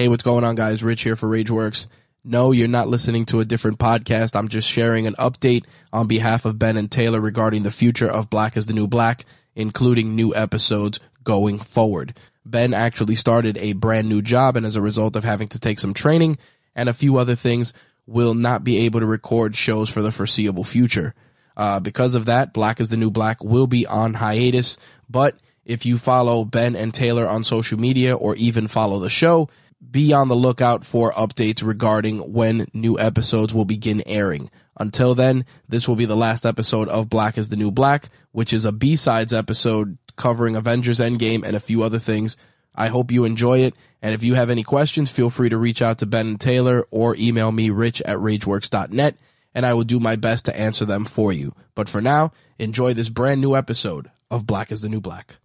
hey, what's going on, guys? Rich here for RageWorks. No, you're not listening to a different podcast. I'm just sharing an update on behalf of Ben and Taylor regarding the future of Black as the New Black, including new episodes going forward. Ben actually started a brand new job, and as a result of having to take some training and a few other things, will not be able to record shows for the foreseeable future. Because of that, Black is the New Black will be on hiatus, but if you follow Ben and Taylor on social media or even follow the show, be on the lookout for updates regarding when new episodes will begin airing. Until then, this will be the last episode of Black is the New Black, which is a B-Sides episode covering Avengers Endgame and a few other things. I hope you enjoy it, and if you have any questions, feel free to reach out to Ben and Taylor or email me, rich@rageworks.net, and I will do my best to answer them for you. But for now, enjoy this brand new episode of Black is the New Black.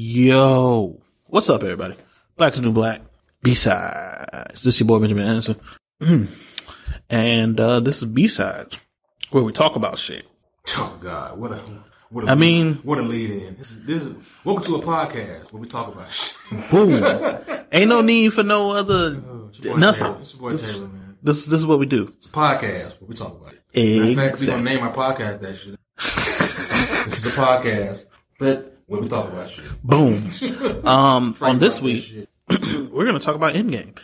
Yo, what's up, everybody? Black to New Black, B-Sides. This is your boy, Benjamin Anderson. And this is B-Sides, where we talk about shit. Oh, God. What a what a lead-in. This is welcome to a podcast where we talk about shit. Boom. Ain't no need for no other nothing. This is your boy, Taylor, man. This is what we do. It's a podcast where we talk about it. Exactly. In fact, we're going to name our podcast that shit. This is a podcast. But... when we talk about shit. Boom. On this week, we're going to talk about Endgame.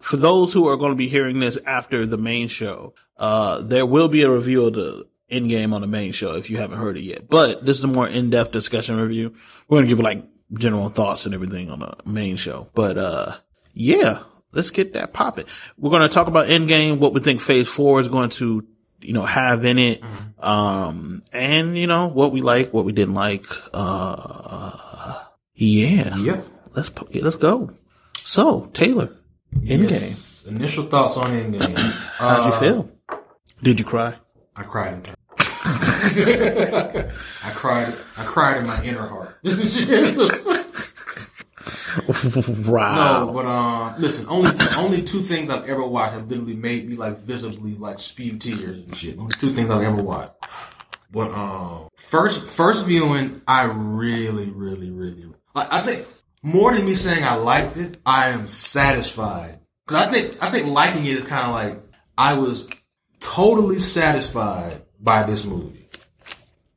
For those who are going to be hearing this after the main show, there will be a review of the Endgame on the main show if you haven't heard it yet. But this is a more in-depth discussion review. We're going to give like general thoughts and everything on the main show. But yeah, let's get that popping. We're going to talk about Endgame, what we think Phase 4 is going to have in it, and what we like, what we didn't like. Let's go. So, Taylor, Endgame. Yes. Initial thoughts on Endgame. How'd you feel? Did you cry? I cried. I cried in my inner heart. Wow. No, but listen, only two things I've ever watched have literally made me like visibly like spew tears and shit. Only two things I've ever watched. But first viewing, I really like. I think more than me saying I liked it, I am satisfied, because I think liking it is kind of like I was totally satisfied by this movie.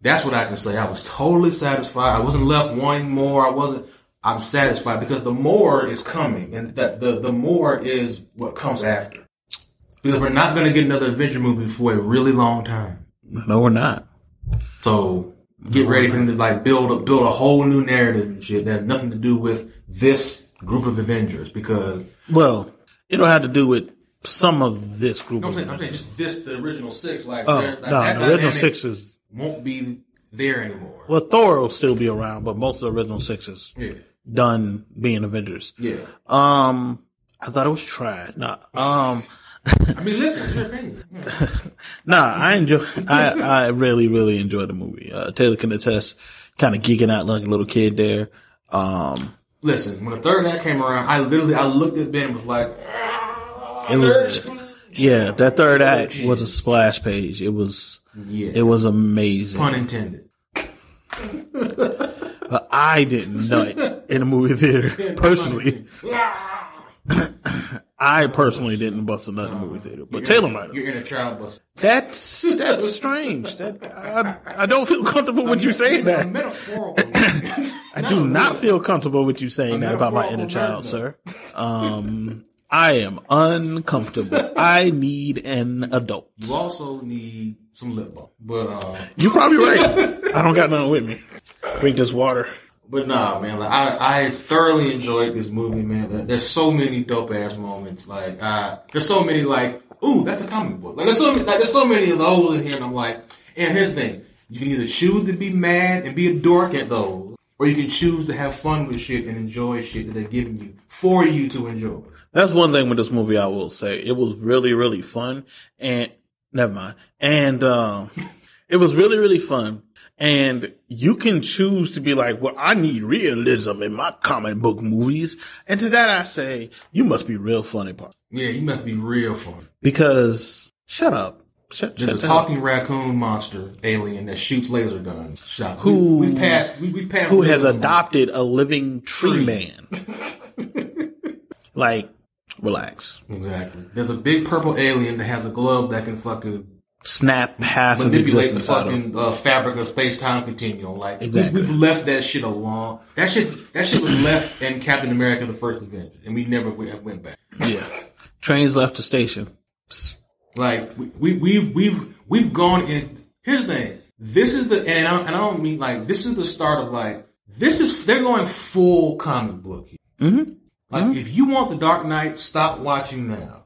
That's what I can say. I was totally satisfied. I wasn't left wanting more. I'm satisfied because the more is coming, and that the more is what comes after. Because we're not going to get another Avenger movie for a really long time. No, we're not. So get ready for them to like build a whole new narrative and shit that has nothing to do with this group of Avengers. Because it'll have to do with some of this group. I'm saying just this, the original six. Like, the original sixes won't be there anymore. Well, Thor will still be around, but most of the original sixes. Yeah. Done being Avengers. Yeah. I thought it was tried. Nah. I mean, listen, it's your thing. Yeah. Nah, I really enjoyed the movie. Taylor can attest, kind of geeking out like a little kid there. Listen, when the third act came around, I looked at Ben and was like, that third act was a splash page. It was amazing. Pun intended. But I didn't know it in a movie theater personally. I personally didn't bust another movie theater, but Taylor might have. You're in a child bust. That's strange. I don't feel comfortable with you saying that. I do not feel comfortable with you saying that about my inner child, sir. I am uncomfortable. I need an adult. You also need some lip balm. But you're probably right. I don't got nothing with me. Drink this water. But nah, man, like I thoroughly enjoyed this movie, man. There's so many dope ass moments. Like there's so many like, ooh, that's a comic book. Like there's so many of those in here, and I'm like, and here's the thing. You can either choose to be mad and be a dork at those, or you can choose to have fun with shit and enjoy shit that they're giving you for you to enjoy. That's one thing with this movie I will say. It was really, really fun. And Never mind. And it was really, really fun. And you can choose to be like, well, I need realism in my comic book movies. And to that I say, you must be real funny, Parker. Yeah, you must be real funny. Because, shut up. There's a talking raccoon monster alien that shoots laser guns. Who has adopted a living tree man. Like, relax. Exactly. There's a big purple alien that has a glove that can fucking snap half of the fucking fabric of space time continuum. Like, exactly. We've left that shit alone. That shit was left in Captain America: The First Avenger, and we never went back. Yeah, trains left the station. Like we've gone in. Here's the thing. This is the and I don't mean like this is the start of like this is they're going full comic book here. Mm-hmm. Like if you want the Dark Knight, stop watching now.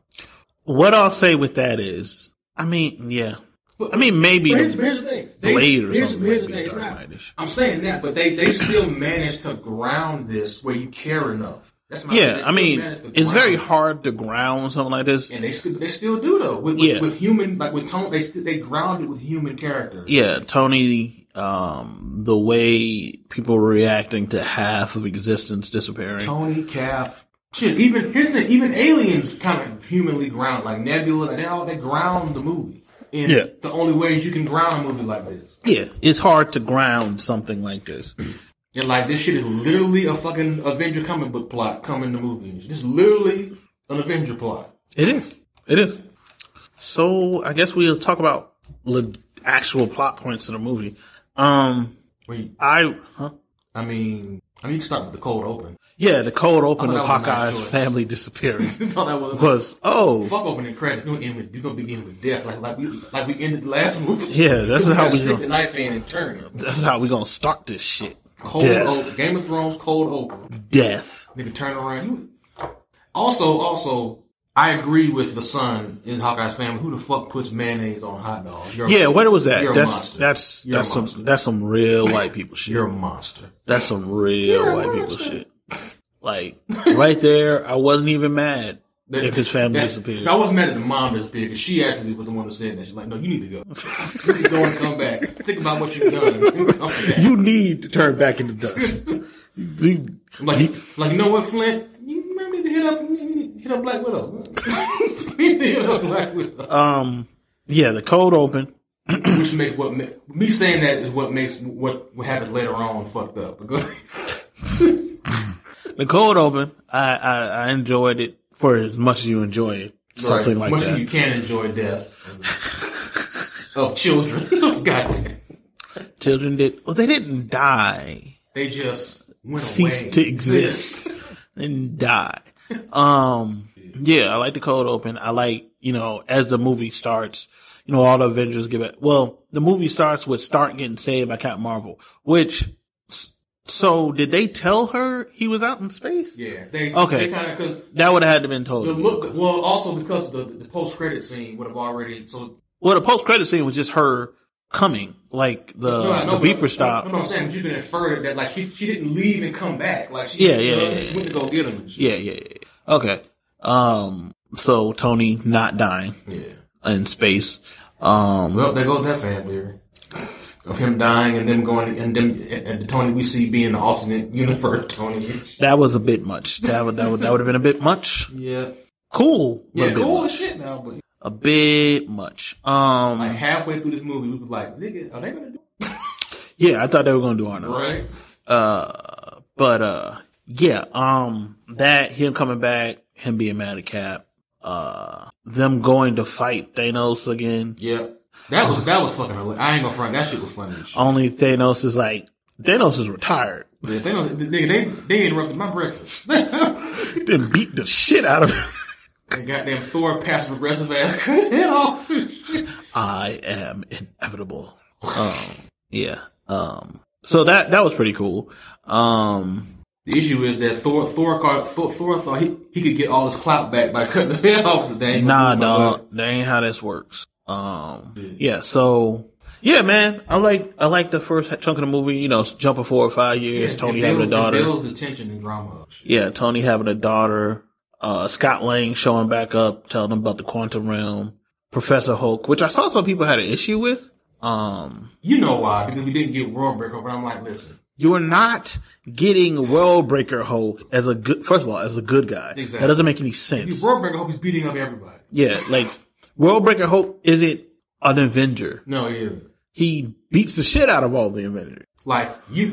What I'll say with that is. I mean, yeah. But, I mean, maybe here's the thing. Blade or something. Here's the thing. Not, I'm saying that, but they still managed to ground this where you care enough. That's my opinion. I mean, it's very hard to ground something like this. And they still do though with human like with Tony. They ground it with human characters. Yeah, Tony. The way people reacting to half of existence disappearing. Tony, Cap. Shit, even aliens kind of humanly ground, like Nebula, like they ground the movie in the only ways you can ground a movie like this. Yeah, it's hard to ground something like this. And like this shit is literally a fucking Avenger comic book plot coming to movies. It's literally an Avenger plot. It is. So I guess we'll talk about actual plot points of the movie. I mean, you can start with the cold open. Yeah, the cold open of Hawkeye's family disappearing. No, that was fuck opening credits. You're gonna begin with death, like we ended the last movie. Yeah, that's how we stick the knife in and turn it. That's how we gonna start this shit. Cold open. Game of Thrones cold open. Death. Nigga turn around. Also, I agree with the son in Hawkeye's family. Who the fuck puts mayonnaise on hot dogs? Where was that? That's some real white people shit. You're a monster. That's some real white people shit. Like, right there, I wasn't even mad if his family disappeared. I wasn't mad at the mom disappeared because she actually was the one who said that. She's like, no, you need to go. You need to go and come back. Think about what you've done. You need to turn back into dust. You know what, Flint? You might need to hit up Black Widow. Yeah, the cold open. Which makes me saying that is what makes what happens later on fucked up. The cold open, I enjoyed it for as much as you enjoy it. Something right. Like much that. Much as you can enjoy death of children. Goddamn. Children they didn't die. They just ceased to exist and die. Yeah, I like the cold open. I like, as the movie starts, all the Avengers give it. Well, the movie starts with Stark getting saved by Captain Marvel, which. So did they tell her he was out in space? Yeah. They kinda, cause that would have had to been told. Also because the post credit scene would have already. Well, the post credit scene was just her coming, like the beeper stop. No, I'm saying but you can infer that like she didn't leave and come back, like she went to go get him. And shit. Yeah. Okay. So Tony not dying. Yeah. In space. Well, there goes that fan theory. Of him dying and them going and Tony we see being the alternate universe Tony. That was a bit much. That would have been a bit much. Yeah. Cool. Yeah, cool as shit now, but a bit much. Like halfway through this movie we was like, nigga, are they gonna do it? Yeah, I thought they were gonna do Arnold. Right. That him coming back, him being mad at Cap, them going to fight Thanos again. Yeah. That was fucking hilarious. I ain't gonna front. That shit was funny. Only Thanos is retired. Yeah, Thanos, they interrupted my breakfast. They beat the shit out of him. That goddamn Thor passive aggressive ass cut his head off. I am inevitable. Yeah. So that was pretty cool. The issue is that Thor thought he could get all his clout back by cutting his head off today. Nah, dog. That ain't how this works. Man, I like the first chunk of the movie, jumping 4 or 5 years, Tony having a daughter. It builds the tension and drama. Yeah, Tony having a daughter, Scott Lang showing back up, telling them about the quantum realm, Professor Hulk, which I saw some people had an issue with. You know why? Because we didn't get Worldbreaker, but I'm like, listen. You're not getting Worldbreaker Hulk as a good, first of all, as a good guy. Exactly. That doesn't make any sense. Worldbreaker Hulk is beating up everybody. Yeah, like, Worldbreaker Hulk isn't an Avenger. No, he isn't. He beats the shit out of all the Avengers. Like you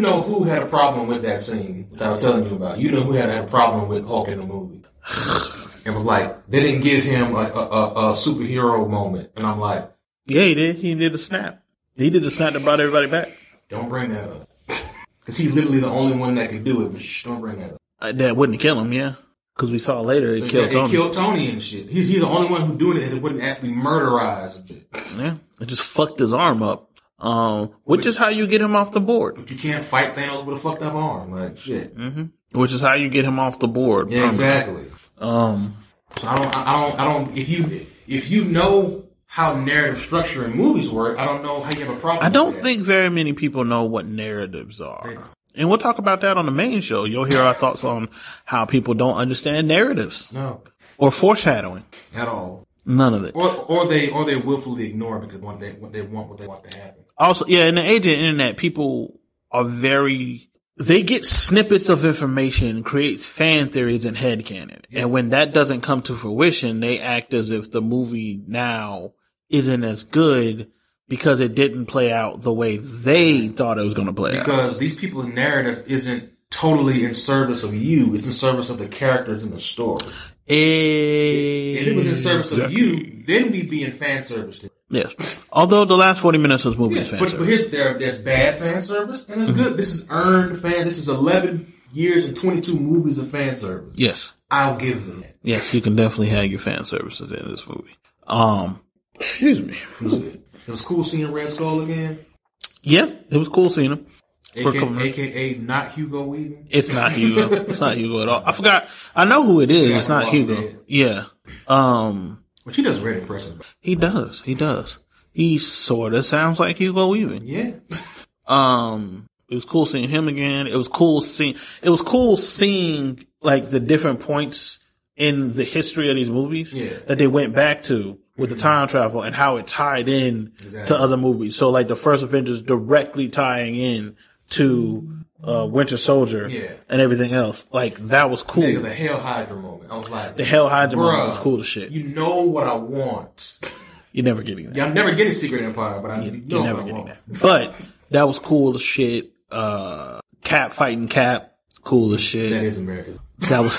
know who had a problem with that scene that I was telling you about. You know who had a problem with Hulk in the movie. And was like, they didn't give him a superhero moment. And I'm like, yeah, he did. He did a snap. He did a snap that brought everybody back. Don't bring that up. Cause he's literally the only one that could do it. But don't bring that up. That wouldn't kill him, yeah. Cause we saw later it killed Tony. It killed Tony and shit. He's the only one who doing it and it wouldn't actually murderize and shit. Yeah, it just fucked his arm up. Which is how you get him off the board. But you can't fight Thanos with a fucked up arm, like shit. Mm-hmm. Which is how you get him off the board. Yeah, exactly. So I don't. If you know how narrative structure in movies work, I don't know how you have a problem. I don't think very many people know what narratives are, and we'll talk about that on the main show. You'll hear our thoughts on how people don't understand narratives, no, or foreshadowing at all. None of it. Or they willfully ignore it because what they want to happen. Also, yeah, in the age of the internet, people are they get snippets of information, create fan theories and headcanon. Yeah. And when that doesn't come to fruition, they act as if the movie now isn't as good because it didn't play out the way they thought it was going to play out. Because these people's narrative isn't totally in service of you. It's in service of the characters in the story. If it was in service of you, then we'd be in fan service too. Yes. Although the last 40 minutes of this movie is fan service. But there's bad fan service, and there's good. This is earned fan. This is 11 years and 22 movies of fan service. Yes. I'll give them that. Yes, you can definitely have your fan service at the end of this movie. Excuse me. It was cool seeing Red Skull again. Yeah, it was cool seeing him. AKA not Hugo Weaving. It's not Hugo. It's not Hugo at all. I forgot. I know who it is. It's not Hugo. Dead. Yeah. Which he does great impressions. He does. He sort of sounds like Hugo Weaving. Yeah. It was cool seeing him again. It was cool seeing like the different points in the history of these movies that they went back to. With the time travel and how it tied in to other movies. So like the first Avengers directly tying in to Winter Soldier and everything else. Like that was cool. Nigga, the Hail Hydra moment. I was like, the Hail Hydra moment was cool as shit. You know what I want. You're never getting that. Yeah, I'm never getting Secret Empire, but you're never getting that. But that was cool as shit. Cap fighting Cap, cool as shit. That is America. That was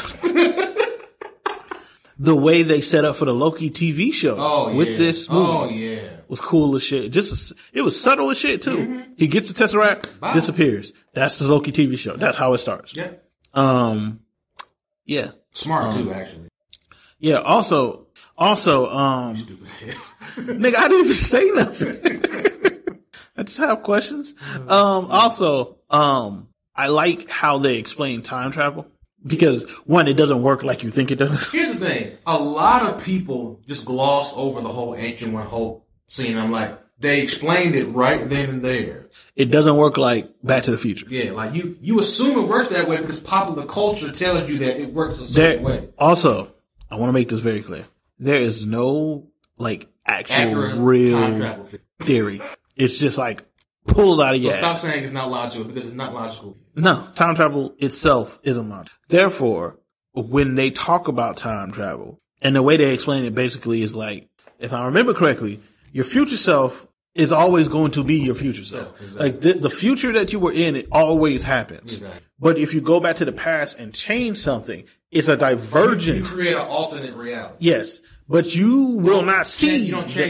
the way they set up for the Loki TV show this movie was cool as shit. Just it was subtle as shit too. Mm-hmm. He gets the Tesseract, disappears. That's the Loki TV show. That's how it starts. Yeah. Yeah. Smart too, actually. Yeah. Also, nigga, I didn't even say nothing. I just have questions. Also, I like how they explain time travel. Because, one, it doesn't work like you think it does. Here's the thing. A lot of people just gloss over the whole Ancient One Hulk scene. I'm like, they explained it right then and there. It doesn't work like Back to the Future. Yeah, like you assume it works that way because popular culture tells you that it works a certain way. Also, I want to make this very clear. There is no, like, accurate real time travel theory. It's just like, pulled out of your ass. Stop saying it's not logical because it's not logical. No, time travel itself isn't logical. Therefore, when they talk about time travel, and the way they explain it basically is like, if I remember correctly, your future self is always going to be your future self. Exactly. Like the future that you were in, it always happens. Exactly. But if you go back to the past and change something, it's a divergent. You create an alternate reality. Yes. But you don't change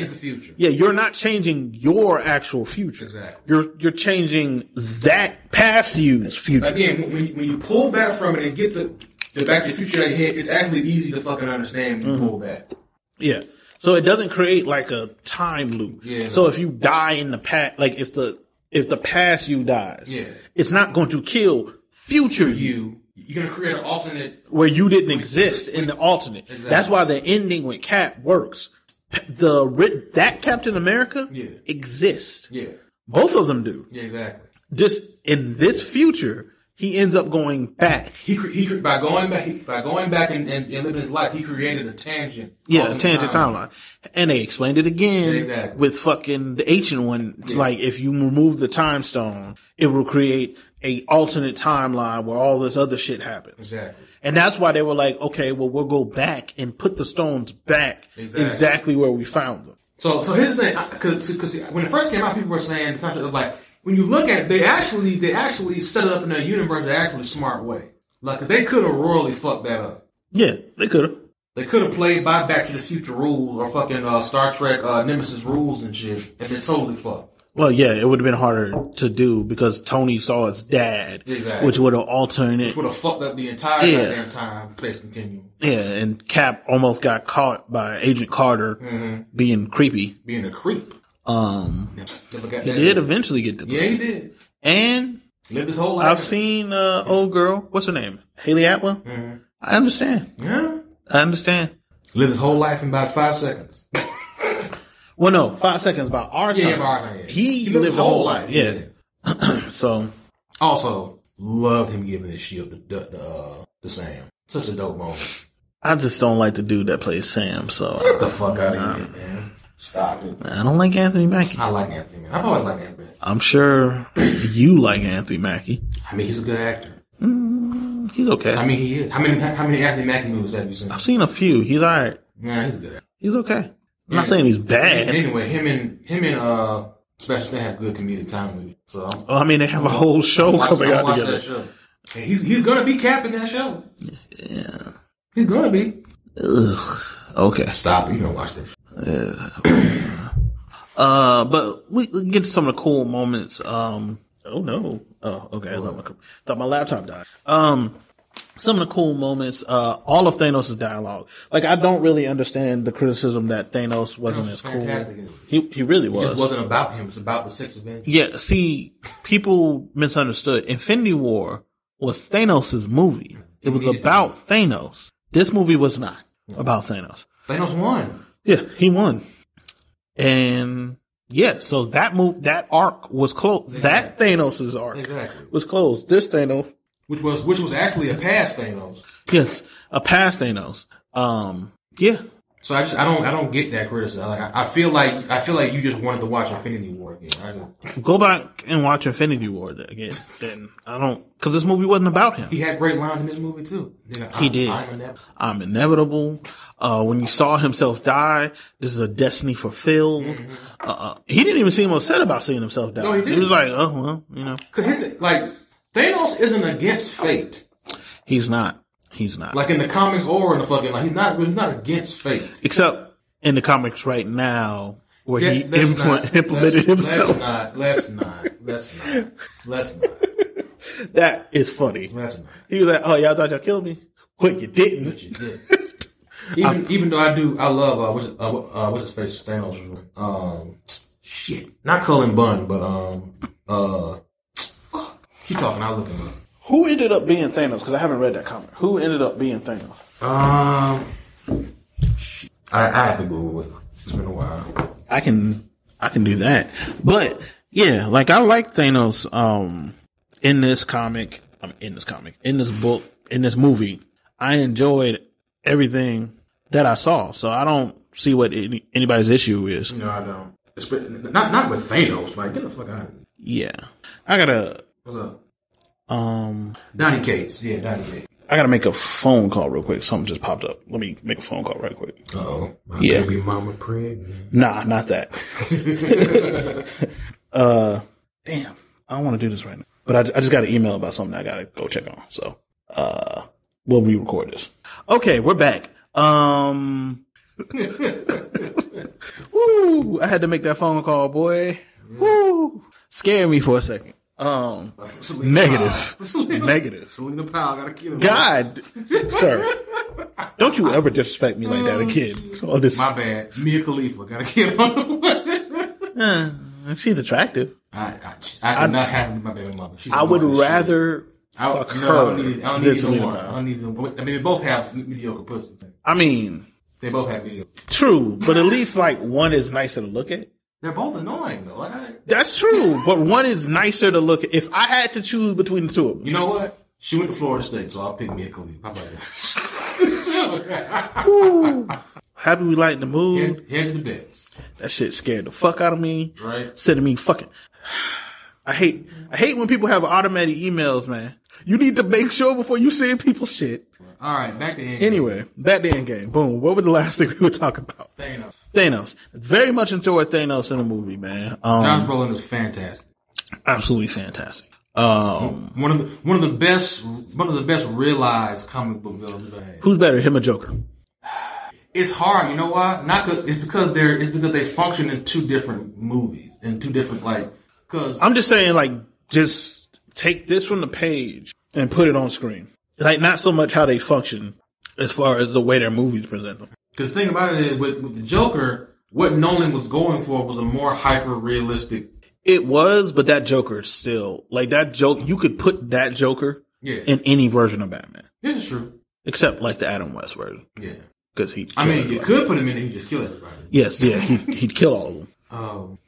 the future. Yeah, you're not changing your actual future. Exactly. You're changing that past you's future. Again, when you pull back from it and get the Back to the Future out of your head, it's actually easy to fucking understand when you pull back. Yeah. So it doesn't create like a time loop. Yeah. So if you die in the past, like if the past you dies, it's not going to kill future you. You're going to create an alternate where you didn't exist in the alternate. Exactly. That's why the ending with Cap works. That Captain America exists. Yeah. Both of them do. Yeah, exactly. Just in this future, he ends up going back. By going back and living his life, he created a tangent. Yeah, a tangent timeline. And they explained it again with fucking the Ancient One. Yeah. Like, if you remove the time stone, it will create a alternate timeline where all this other shit happens. Exactly. And that's why they were like, okay, well, we'll go back and put the stones back exactly where we found them. So here's the thing, because when it first came out, people were saying, like, when you look at it, they actually set it up in their universe the actually smart way. Like, they could have royally fucked that up. Yeah, they could have. They could have played by Back to the Future rules or fucking Star Trek Nemesis rules and shit, and been totally fucked. Well, yeah, it would have been harder to do because Tony saw his dad, which would have alternate. Which would have fucked up the entire goddamn time, place continuum. Yeah, and Cap almost got caught by Agent Carter being creepy. Being a creep. He did eventually get the person. Yeah, he did. And lived his whole life. I've seen old girl, what's her name? Haley Atwell? Mm-hmm. I understand. Yeah. I understand. Lived his whole life in about 5 seconds. Well, no, 5 seconds by our time. Yeah, by our time. Yeah. He lived the whole life. Yeah. So. Also, loved him giving his shield to Sam. Such a dope moment. I just don't like the dude that plays Sam, so. Get the fuck out of here, man. Stop it. I don't like Anthony Mackie. I like Anthony Mackie. I've always liked Anthony Mackie. I'm sure you like Anthony Mackie. I mean, he's a good actor. He's okay. I mean, he is. How many Anthony Mackie movies have you seen? I've seen a few. He's alright. Yeah, he's a good actor. He's okay. I'm not saying he's bad. Anyway, him and Special Stan have good comedic time with you. So I mean, they have a whole show coming out together. That show. And he's gonna be Cap in that show. Yeah, he's gonna be. Ugh. Okay, stop it. You don't watch that show. Yeah. But we get to some of the cool moments. Oh no. Oh, okay. Cool. I thought my laptop died. Some of the cool moments, all of Thanos' dialogue. Like, I don't really understand the criticism that Thanos wasn't as cool. He really was. It just wasn't about him. It was about the six Avengers. Yeah, see, people misunderstood. Infinity War was Thanos' movie. It was about Thanos. This movie was not about Thanos. Thanos won. Yeah, he won. And yeah, so that arc was closed. Exactly. That Thanos' arc was closed. This Thanos. Which was actually a past Thanos. Yes, a past Thanos. Yeah. So I don't get that criticism. Like I feel like you just wanted to watch Infinity War again. Go back and watch Infinity War again. Then because this movie wasn't about him. He had great lines in this movie too. He did. I'm inevitable. When you saw himself die, this is a destiny fulfilled. Mm-hmm. He didn't even seem upset about seeing himself die. No, he didn't. He was like, oh well, you know. Thanos isn't against fate. He's not. Like in the comics or in the fucking, like he's not against fate. Except in the comics right now where he implemented himself. Let's not. That is funny. Let's not. He was like, oh, y'all thought y'all killed me? But you didn't. But you did. Even though I love what's his face? Thanos. Shit. Not Cullen Bunn, but, keep talking, I'll look him up. Who ended up being Thanos? Because I haven't read that comment. Who ended up being Thanos? I have to Google it. It's been a while. I can do that. But yeah, like I like Thanos in this book, in this movie. I enjoyed everything that I saw. So I don't see what anybody's issue is. No, I don't. Not with Thanos. Like, get the fuck out of here. Yeah. I gotta What's up? Donnie Cates. Yeah, Donnie Cates. I gotta make a phone call real quick. Something just popped up. Let me make a phone call right quick. Uh-oh. My baby mama pregnant. Nah, not that. Damn. I don't want to do this right now. But I just got an email about something I gotta go check on. So, we'll re-record this. Okay, we're back. Woo! I had to make that phone call, boy. Woo! Scare me for a second. Negative. Selena Kyle got a kid. God, sir, don't you ever disrespect me like that again. My bad. Mia Khalifa got a kid on her. She's attractive. I do not have my baby mother. She's I would rather fuck her. I don't need no more. I don't need no more. I mean, they both have mediocre pussies. I mean, they both have mediocre. True, but at least like one is nicer to look at. They're both annoying, though. That's true, but one is nicer to look at. If I had to choose between the two of them. You know what? She went to Florida State, so I'll pick me a Khalid. How about that? Happy we lighten the mood. Here's the bits. That shit scared the fuck out of me. Right. Said to me, fucking... I hate when people have automatic emails, man. You need to make sure before you send people shit. All right, back to Endgame. Anyway, back to Endgame. Boom. What was the last thing we were talking about? Thanos. Very much enjoyed Thanos in the movie, man. Josh Brolin is fantastic. Absolutely fantastic. One of the best realized comic book villains I had. Who's better, him or Joker? It's hard. You know why? It's because they function in two different movies and two different I'm just saying, just take this from the page and put it on screen. Not so much how they function as far as the way their movies present them. Because the thing about it is, with the Joker, what Nolan was going for was a more hyper-realistic... It was, but that Joker still... that Joker... You could put that Joker in any version of Batman. This is true. Except, the Adam West version. Yeah. Because you could put him in and he'd just kill everybody. Yes, yeah. He'd kill all of them.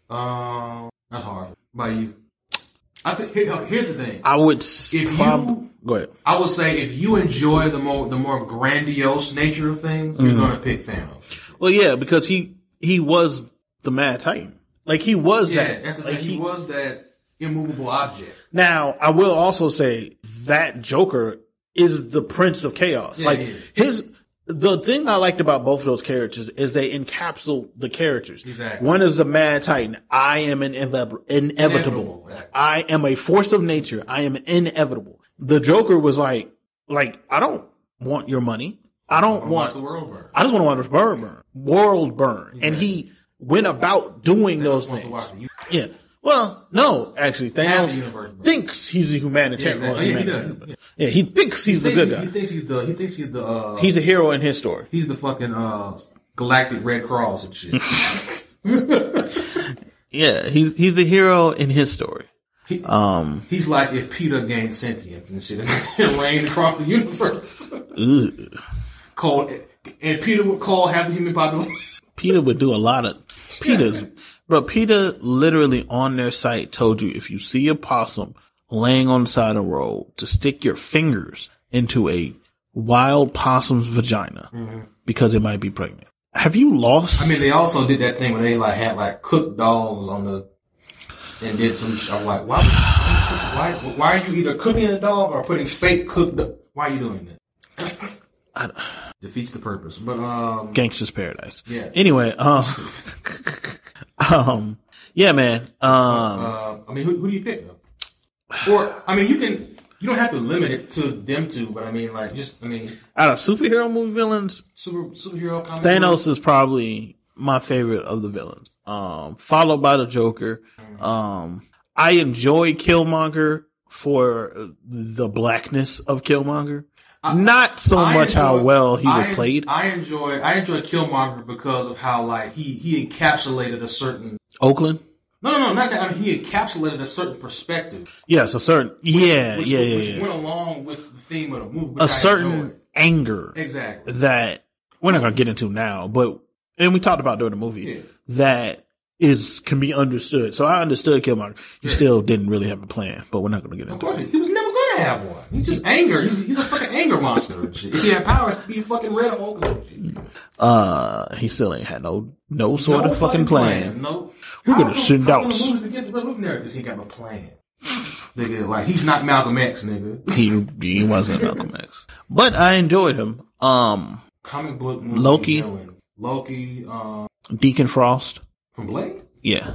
That's hard. By you. I think here's the thing. Go ahead. I would say if you enjoy the more grandiose nature of things, you're gonna pick Thanos. Well, yeah, because he was the Mad Titan. He was that. That's the thing. He was that immovable object. Now, I will also say that Joker is the Prince of Chaos. Yeah, the thing I liked about both of those characters is they encapsulate the characters. Exactly. One is the Mad Titan. I am inevitable. Exactly. I am a force of nature. I am inevitable. The Joker was I don't want your money. I don't want the world burn. I just want to watch the world burn. World burn. Exactly. And he went about doing those things. Yeah. Well, no, actually, Thanos thinks he's a humanitarian. Yeah, exactly. He thinks he's the good guy. He thinks he's the he's a hero in his story. He's the fucking Galactic Red Cross and shit. Yeah, he's the hero in his story. He's like if Peter gained sentience and shit and reigned across the universe. Peter would call half the human population. Peter would do a lot of But Peter literally on their site told you if you see a possum laying on the side of the road to stick your fingers into a wild possum's vagina because it might be pregnant. Have you lost? I mean, they also did that thing where they had cooked dogs on the and did some. I'm like, why are you either cooking a dog or putting fake cooked? Why are you doing that? Defeats the purpose. But Gangster's Paradise. Yeah. Anyway, yeah, man. I mean, who do you pick? Or I mean, you don't have to limit it to them two, but I mean, out of superhero movie villains, superhero comic Thanos is probably my favorite of the villains. Followed by the Joker. I enjoy Killmonger for the blackness of Killmonger. Not so much how well he was played. I enjoy Killmonger because of how he encapsulated a certain Oakland. No, not that. I mean, he encapsulated a certain perspective. Yes, a certain which went along with the theme of the movie. A certain anger, exactly. That we're not gonna get into now, but we talked about during the movie that can be understood. So I understood Killmonger. He still didn't really have a plan, but we're not gonna get into it. He was never have one. He's just anger. He's a fucking anger monster. If he had powers, he'd be fucking Red Hulk. He still ain't had no sort of fucking plan. No. We're gonna send out. He's against the revolutionary because he got no plan. Nigga, he's not Malcolm X, nigga. He wasn't Malcolm X, but I enjoyed him. Comic book movie Loki. Deacon Frost from Blade. Yeah.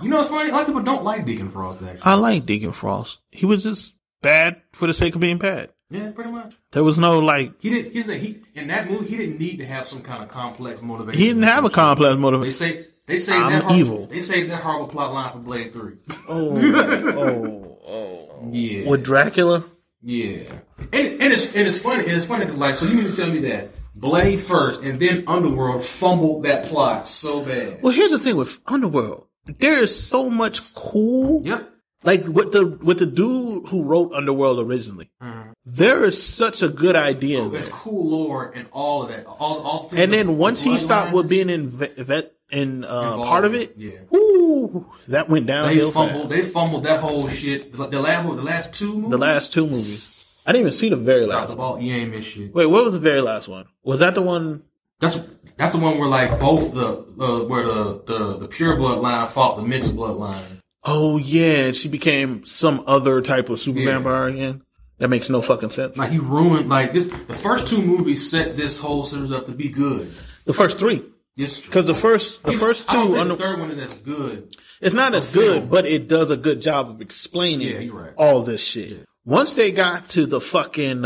You know what's funny? A lot of people don't like Deacon Frost. Actually, I like Deacon Frost. He was just bad for the sake of being bad. Yeah, pretty much. There was no in that movie he didn't need to have some kind of complex motivation. He didn't have a complex motivation. They say I'm that evil. They say that horrible plot line for Blade 3. Oh. Yeah. With Dracula? Yeah. And it's funny because so you mean to tell me that Blade first and then Underworld fumbled that plot so bad. Well, here's the thing with Underworld. There is so much cool. Yep. With the dude who wrote Underworld originally, there is such a good idea. Oh, there's cool lore and all of that. All things. And then once he stopped being in part of it, whoo, that went downhill fast. They fumbled that whole shit. The last two movies? The last two movies. I didn't even see the very last one. You ain't miss shit. Wait, what was the very last one? Was that the one? That's the one where like both the pure bloodline fought the mixed bloodline. Oh yeah, and she became some other type of super vampire again. That makes no fucking sense. Like he ruined like this. The first two movies set this whole series up to be good. The first three. Yes, because the first two. I don't think the third one is as good. It's not as good, but it does a good job of explaining all this shit. Yeah. Once they got to the fucking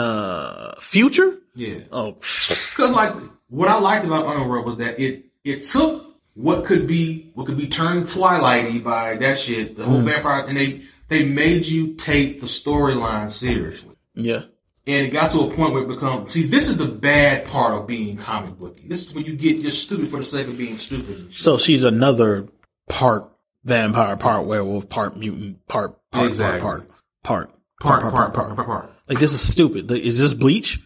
future, because like what I liked about Underworld was that it took what could be turned Twilighty by that shit, the whole vampire, and they made you take the storyline seriously. Yeah. And it got to a point where it becomes... See, this is the bad part of being comic booky. This is when you get... You're stupid for the sake of being stupid. So she's another part vampire, part werewolf, part mutant, part. Like, this is stupid. Is this Bleach?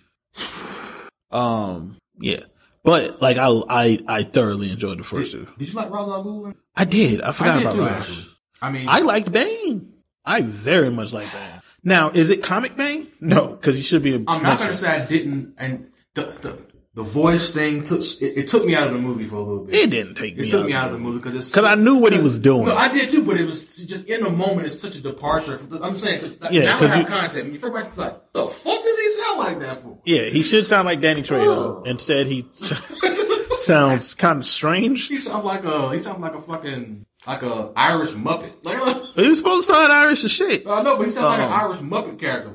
Yeah. But, like, I thoroughly enjoyed the first two. Did you like Ra's al Ghul? I did. I forgot about Ra's. I mean... I liked Bane. I very much liked Bane. Now, is it comic Bane? No, because he should be. I'm not going to say I didn't. And the voice thing took me out of the movie for a little bit. It didn't take me. It took me out of the movie because I knew what he was doing. No, I did too, but it was just in the moment. It's such a departure. I'm saying now I have content. And everybody's like, the fuck does he sound like that for? Yeah, he should sound like Danny Trejo. Instead, he sounds kind of strange. He sounds like a fucking. Like a Irish Muppet. He was supposed to sound Irish as shit. No, but he sounds like an Irish Muppet character.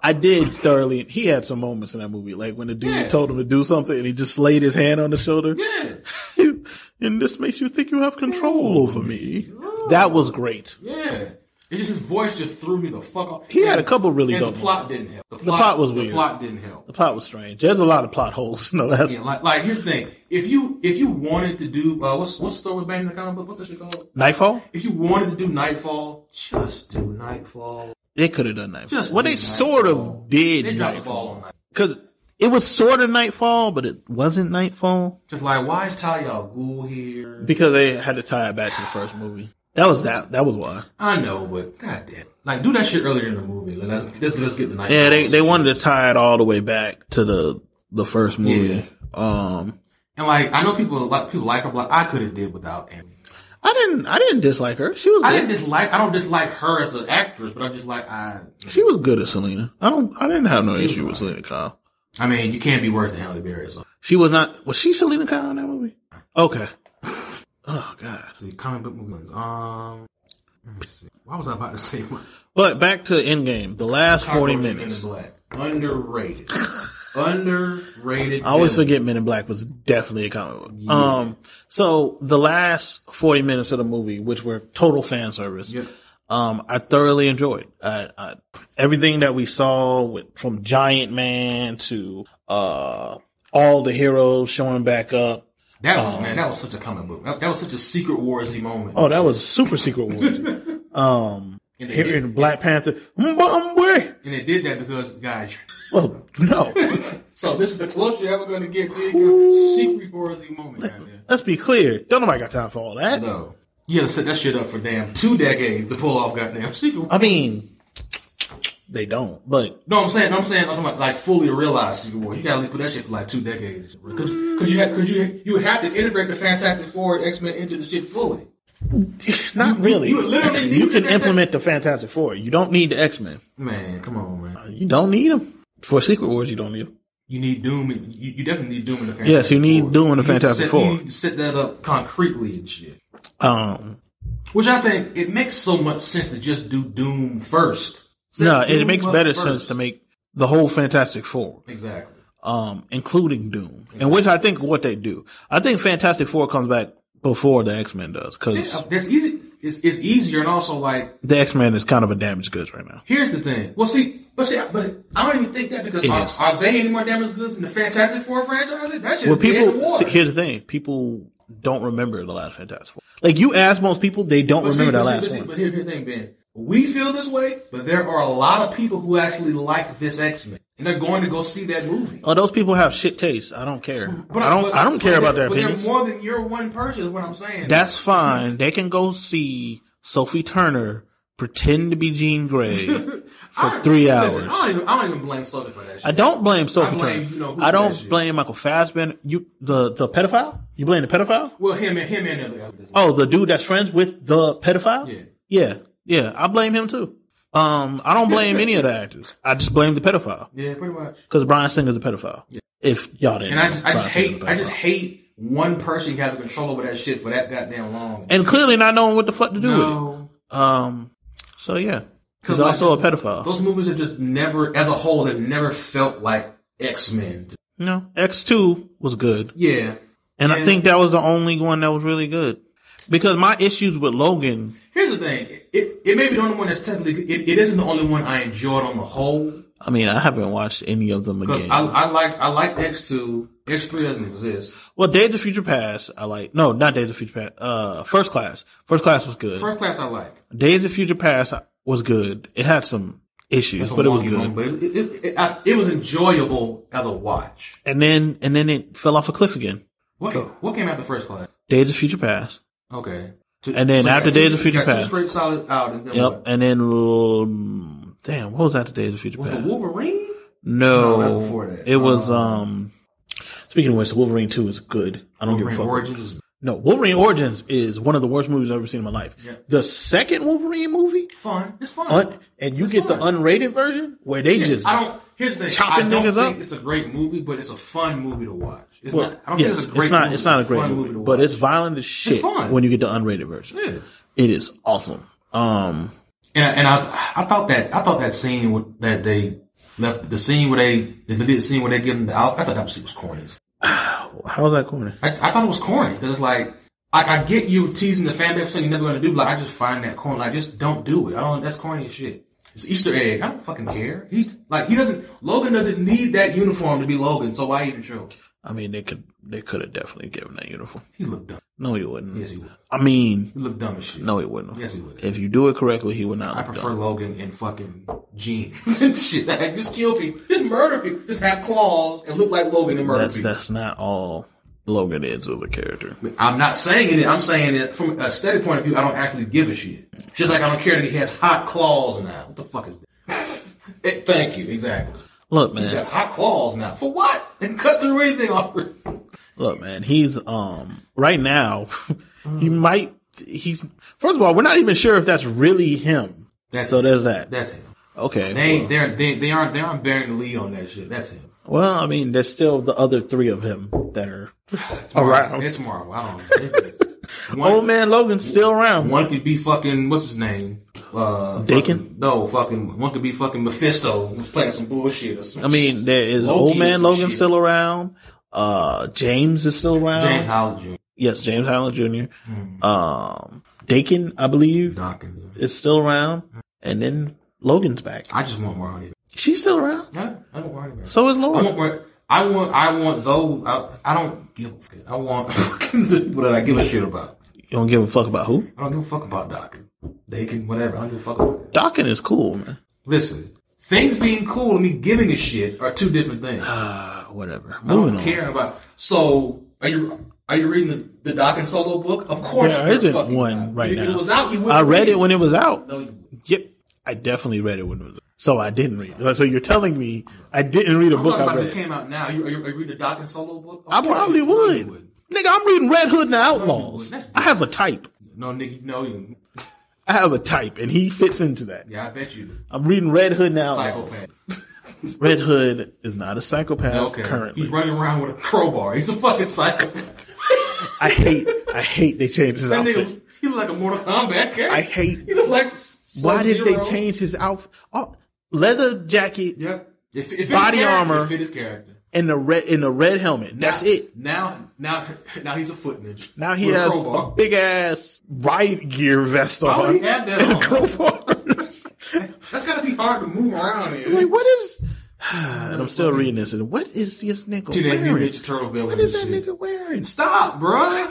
I did thoroughly. He had some moments in that movie, like when the dude told him to do something and he just laid his hand on the shoulder. Yeah. And this makes you think you have control over me. Yeah. That was great. Yeah. It just his voice just threw me the fuck off. He had a couple really good ones. The plot didn't help. The plot was weird. The plot didn't help. The plot was strange. There's a lot of plot holes in the last one. Like here's the thing. If you wanted to do what's the story with Bane in the comic book? What's that shit called? Nightfall? If you wanted to do Nightfall, just do Nightfall. They could have done Nightfall. They sort of did Nightfall. Because it was sort of Nightfall, but it wasn't Nightfall. Just like, why is Talia al Ghul here? Because they had to tie it back to the first movie. That was why. I know, but goddamn, like do that shit earlier in the movie. Like, let's get the night. Yeah, they wanted to tie it all the way back to the first movie. Yeah. And like I know people like her, but I could have did without Amy. I didn't dislike her. She was. I don't dislike her as an actress, but She was good as Selena. I didn't have no issue with Selena Kyle. I mean, you can't be worse than Halle Berry. So. She was not. Was she Selena Kyle in that movie? Okay. Oh God! The comic book movies. Let me see. Why was I about to say one? But back to Endgame. The last 40 minutes. Men in Black. Underrated. Underrated. I always forget Men in Black was definitely a comic book. Yeah. So the last 40 minutes of the movie, which were total fan service. Yeah. I thoroughly enjoyed. I everything that we saw from Giant Man to all the heroes showing back up. That was that was such a comic book. That was such a Secret Wars-y moment. Oh, that was super Secret Wars. In Black Panther. And they did that because, guys. Well, no. So this is the closest you're ever going to get to your Secret Wars-y moment. Let's be clear. Don't nobody got time for all that. No. You had to set that shit up for damn 2 decades to pull off goddamn Secret Wars. I mean, they don't, but. No, I'm saying, like fully realize Secret War. You gotta put that shit for like 2 decades. Cause you have to integrate the Fantastic Four and X-Men into the shit fully. Not really. You literally need you can implement the Fantastic Four. You don't need the X-Men. Man, come on, man. You don't need them. For Secret Wars, you don't need them. You need Doom. You definitely need Doom in the Fantastic Four. Yes, you need Doom in the Fantastic Four. You need to set that up concretely and shit. Which I think it makes so much sense to just do Doom first. No, it makes better sense to make the whole Fantastic Four. Exactly. Including Doom. Exactly. And which I think what they do. I think Fantastic Four comes back before the X-Men does. Cause that's easy. It's easier and also like. The X-Men is kind of a damaged goods right now. Here's the thing. Well, but I don't even think that because are they any more damaged goods in the Fantastic Four franchise? That shit is dead in the water. See, here's the thing. People don't remember the last Fantastic Four. Like you ask most people, they don't remember that last one. But here's the thing, Ben. We feel this way, but there are a lot of people who actually like this X-Men. and they're going to go see that movie. Oh, those people have shit taste. I don't care. But I don't care about their opinions. They're more than your one person, is what I'm saying. That's fine. They can go see Sophie Turner pretend to be Jean Grey for 3 hours. Listen, I don't even blame Sophie for that shit. I don't blame Sophie Turner. I don't blame Michael Fassbender. The pedophile? You blame the pedophile? Well, him and the other guy. Oh, the dude that's friends with the pedophile? Yeah. I blame him too. I don't blame any of the actors. I just blame the pedophile. Yeah, pretty much. Because Bryan Singer's a pedophile. Yeah. If y'all didn't. And I just hate one person having control over that shit for that goddamn long. And clearly not knowing what the fuck to do with it. So yeah, because like, also a pedophile. Those movies have just never, as a whole, they've never felt like X-Men. No, X2 was good. Yeah, and I think that was the only one that was really good. Because my issues with Logan. Here's the thing. It may be the only one that's technically, it isn't the only one I enjoyed on the whole. I mean, I haven't watched any of them again. I like X2. X3 doesn't exist. Well, Days of Future Past, I like. No, not Days of Future Past. First Class. First Class was good. First Class I like. Days of Future Past was good. It had some issues, but it was good. It was enjoyable as a watch. And then it fell off a cliff again. What came after First Class? Days of Future Past. Okay. After Days of Future Past. Two straight solid out. And then what was after Days of Future Past? Was it Wolverine? No, right before that. It was, speaking of which, Wolverine 2 is good. I don't give a fuck. Wolverine Origins is one of the worst movies I've ever seen in my life. Yeah. The second Wolverine movie? Fun. It's fun. The unrated version where they just chopping niggas up. It's a great movie, but it's a fun movie to watch. It's not a great movie, but it's violent as shit when you get the unrated version. Yeah. It is awesome. I thought that scene that they left, the scene where they give them the out, I thought that was corny. How was that corny? I thought it was corny because it's like I get you teasing the fan base saying you're never going to do, but like, I just find that corny. Like, just don't do it. That's corny as shit. It's Easter egg. I don't fucking care. Logan doesn't need that uniform to be Logan, so why even show? I mean, they could have definitely given that uniform. He looked dumb. No, he wouldn't. Yes, he would. I mean, he looked dumb as shit. No, he wouldn't. Yes, he would. If you do it correctly, he would not. I prefer Logan in fucking jeans and shit. Like, just kill people, just murder people, just have claws and look like Logan and murder people. That's not all Logan is of a character. I'm not saying it. I'm saying that from a aesthetic point of view, I don't actually give a shit. Just like I don't care that he has hot claws now. What the fuck is that? Thank you. Exactly. Look, man. He's got hot claws now. For what? And cut through anything off. Look, man, he's, right now, first of all, we're not even sure if that's really him. There's that. That's him. Okay. They aren't bearing the lead on that shit. That's him. Well, I mean, there's still the other three of him that are around. It's Marvel. I don't know. Old man Logan's still around. One could be fucking, what's his name? Deacon? One could be fucking Mephisto playing some bullshit or something. I mean, there is Loki, old man Logan still around. James is still around. James Howland Jr. Yes, James Howland Jr. Mm. Deacon, I believe, is still around. And then Logan's back. I just want more honey. She's still around? Yeah, I don't worry about it. So is Laura. I don't give a fuck. I want, what did I give a shit about? You don't give a fuck about who? I don't give a fuck about Dockin. They can, whatever. I don't give a fuck about it. Dockin is cool, man. Listen, things being cool and me giving a shit are two different things. Whatever. I don't care about. So, are you reading the Dockin solo book? Of course there isn't one right now. It was out. I read it when it was out. No, you wouldn't. Yep. I definitely read it when it was out. So I didn't read it. So you're telling me I didn't read a book I read. I'm talking about it came out now. Are you reading a Doc and Solo book? I probably would. Nigga, I'm reading Red Hood and the Outlaws. I have a type. No, nigga, no. You. I have a type, and he fits into that. Yeah, I bet you do. I'm reading Red Hood and the Outlaws. Psychopath. Red Hood is not a psychopath currently. He's running around with a crowbar. He's a fucking psychopath. I hate they changed his outfit. He looks like a Mortal Kombat character. I hate. He looks like Why did they change his outfit? Oh. Leather jacket, body armor, and the red helmet. Now, that's it. Now he's a foot ninja. Now he has a big ass riot gear vest on. Why would he have that on? That's gotta be hard to move around in. Like, what is? And I'm still reading this. And what is this nigga wearing? What is that nigga wearing? Stop, bro.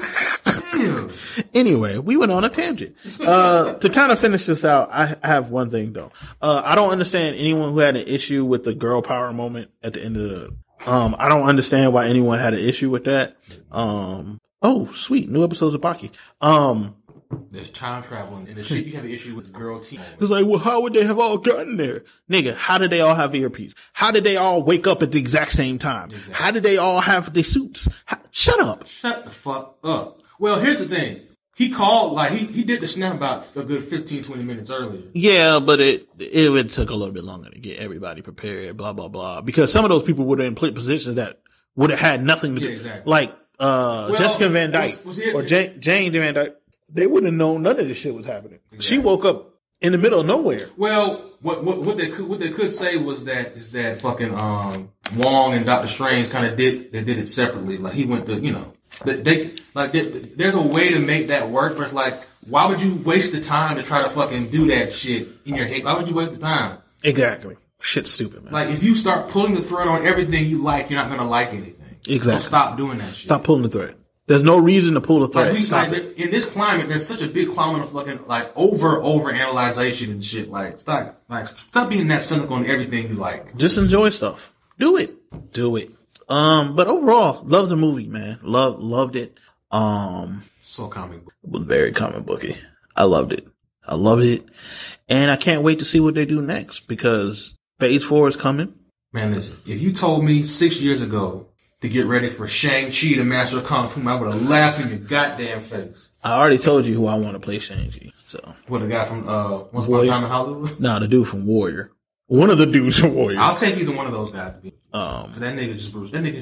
Anyway, we went on a tangent. To kind of finish this out, I have one thing though. I don't understand anyone who had an issue with the girl power moment at the end of the, I don't understand why anyone had an issue with that. Oh, sweet. New episodes of Baki. There's time traveling and the shit you have an issue with girl team. It's like, well, how would they have all gotten there? Nigga, how did they all have earpiece? How did they all wake up at the exact same time? Exactly. How did they all have their suits? Shut up. Shut the fuck up. Well, here's the thing. He called, like, he did the snap about a good 15, 20 minutes earlier. Yeah, but it took a little bit longer to get everybody prepared, blah, blah, blah. Because some of those people would have been in positions that would have had nothing to do. Exactly. Like, Jessica Van Dyke or Jane Van Dyke. They wouldn't have known none of this shit was happening. Exactly. She woke up in the middle of nowhere. Well, what they could say was that fucking Wong and Doctor Strange kind of did it separately. Like he went to, you know, there's a way to make that work. But it's like, why would you waste the time to try to fucking do that shit in your head? Why would you waste the time? Exactly. Shit's stupid, man. Like if you start pulling the thread on everything you like, you're not gonna like anything. Exactly. So stop doing that shit. Stop pulling the thread. There's no reason to pull the thread. In this climate, there's such a big climate of fucking like over analyzation and shit. Like stop being that cynical on everything you like. Just enjoy stuff. Do it. But overall, love the movie, man. Loved it. So comic book. It was very comic booky. I loved it. And I can't wait to see what they do next because phase 4 is coming. Man, listen, if you told me 6 years ago to get ready for Shang-Chi, the Master of Kung Fu, I would have laughed in your goddamn face. I already told you who I want to play Shang-Chi. So what, the guy from Once Upon a Time in Hollywood? Nah, the dude from Warrior. One of the dudes from Warrior. I'll take either one of those guys. That nigga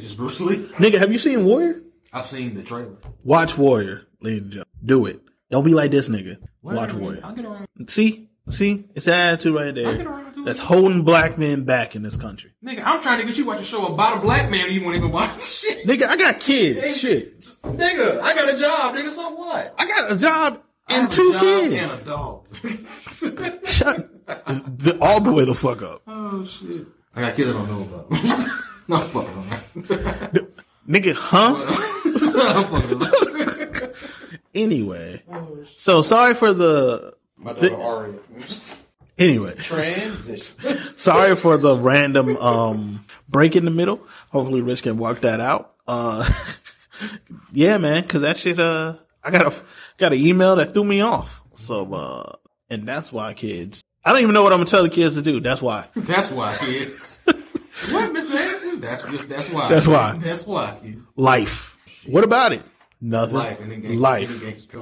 just Bruce Lee. Nigga, have you seen Warrior? I've seen the trailer. Watch Warrior, ladies and gentlemen. Do it. Don't be like this nigga. Watch Warrior. I'll get around. See? It's that attitude right there. I'll get around. That's holding black men back in this country. Nigga, I'm trying to get you watch a show about a black man and you won't even watch shit. Nigga, I got kids. Hey, shit. Nigga, I got a job, nigga, so what? I got a job and two kids. And a dog. Shut all the way the fuck up. Oh, shit. I got kids I don't know about. No, fuck around. Nigga, huh? Anyway. Oh, so, sorry for the... My daughter Aria. Anyway, transition. Sorry for the random break in the middle. Hopefully, Rich can walk that out. Yeah, man, because that shit. I got an email that threw me off. So, and that's why, kids. I don't even know what I'm gonna tell the kids to do. That's why. That's why, kids. What, Mr. Anderson? That's why. That's why. That's why. Kids. Life. What about it? Nothing. Life.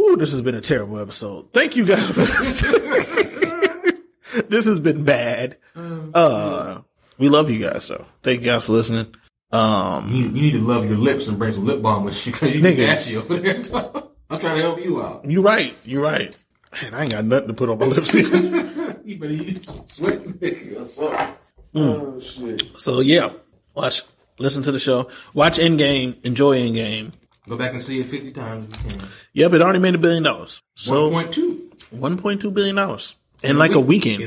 Ooh, this has been a terrible episode. Thank you guys for listening. This has been bad. We love you guys though. Thank you guys for listening. You need to love your lips and break some lip balm with you because you can catch you over there. I'm trying to help you out. You're right. Man, I ain't got nothing to put on my lips either. You better use some sweat, nigga. Oh, shit. So yeah, listen to the show, watch Endgame, enjoy Endgame. Go back and see it 50 times if you can. Yep, it already made $1 billion. So, $1.2 billion in a weekend.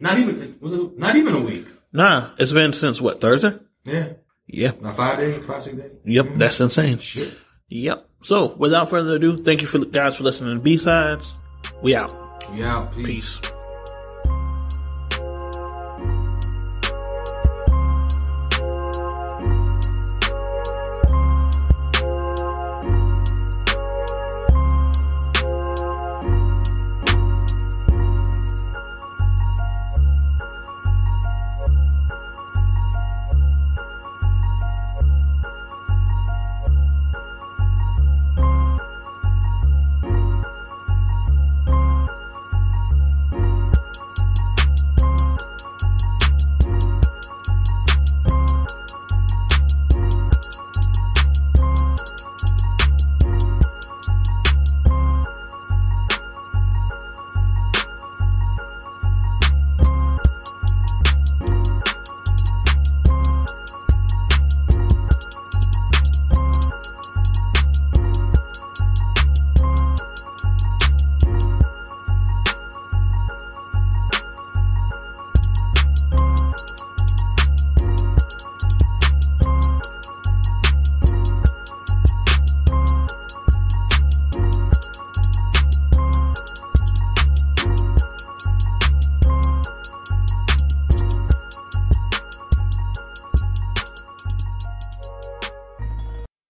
Not even a week. Nah, it's been since what, Thursday? Yeah. Yeah. About 5 days, 5, 6 days. Yep, that's insane. Shit. Yep. So, without further ado, thank you guys for listening to B-Sides. We out. Peace.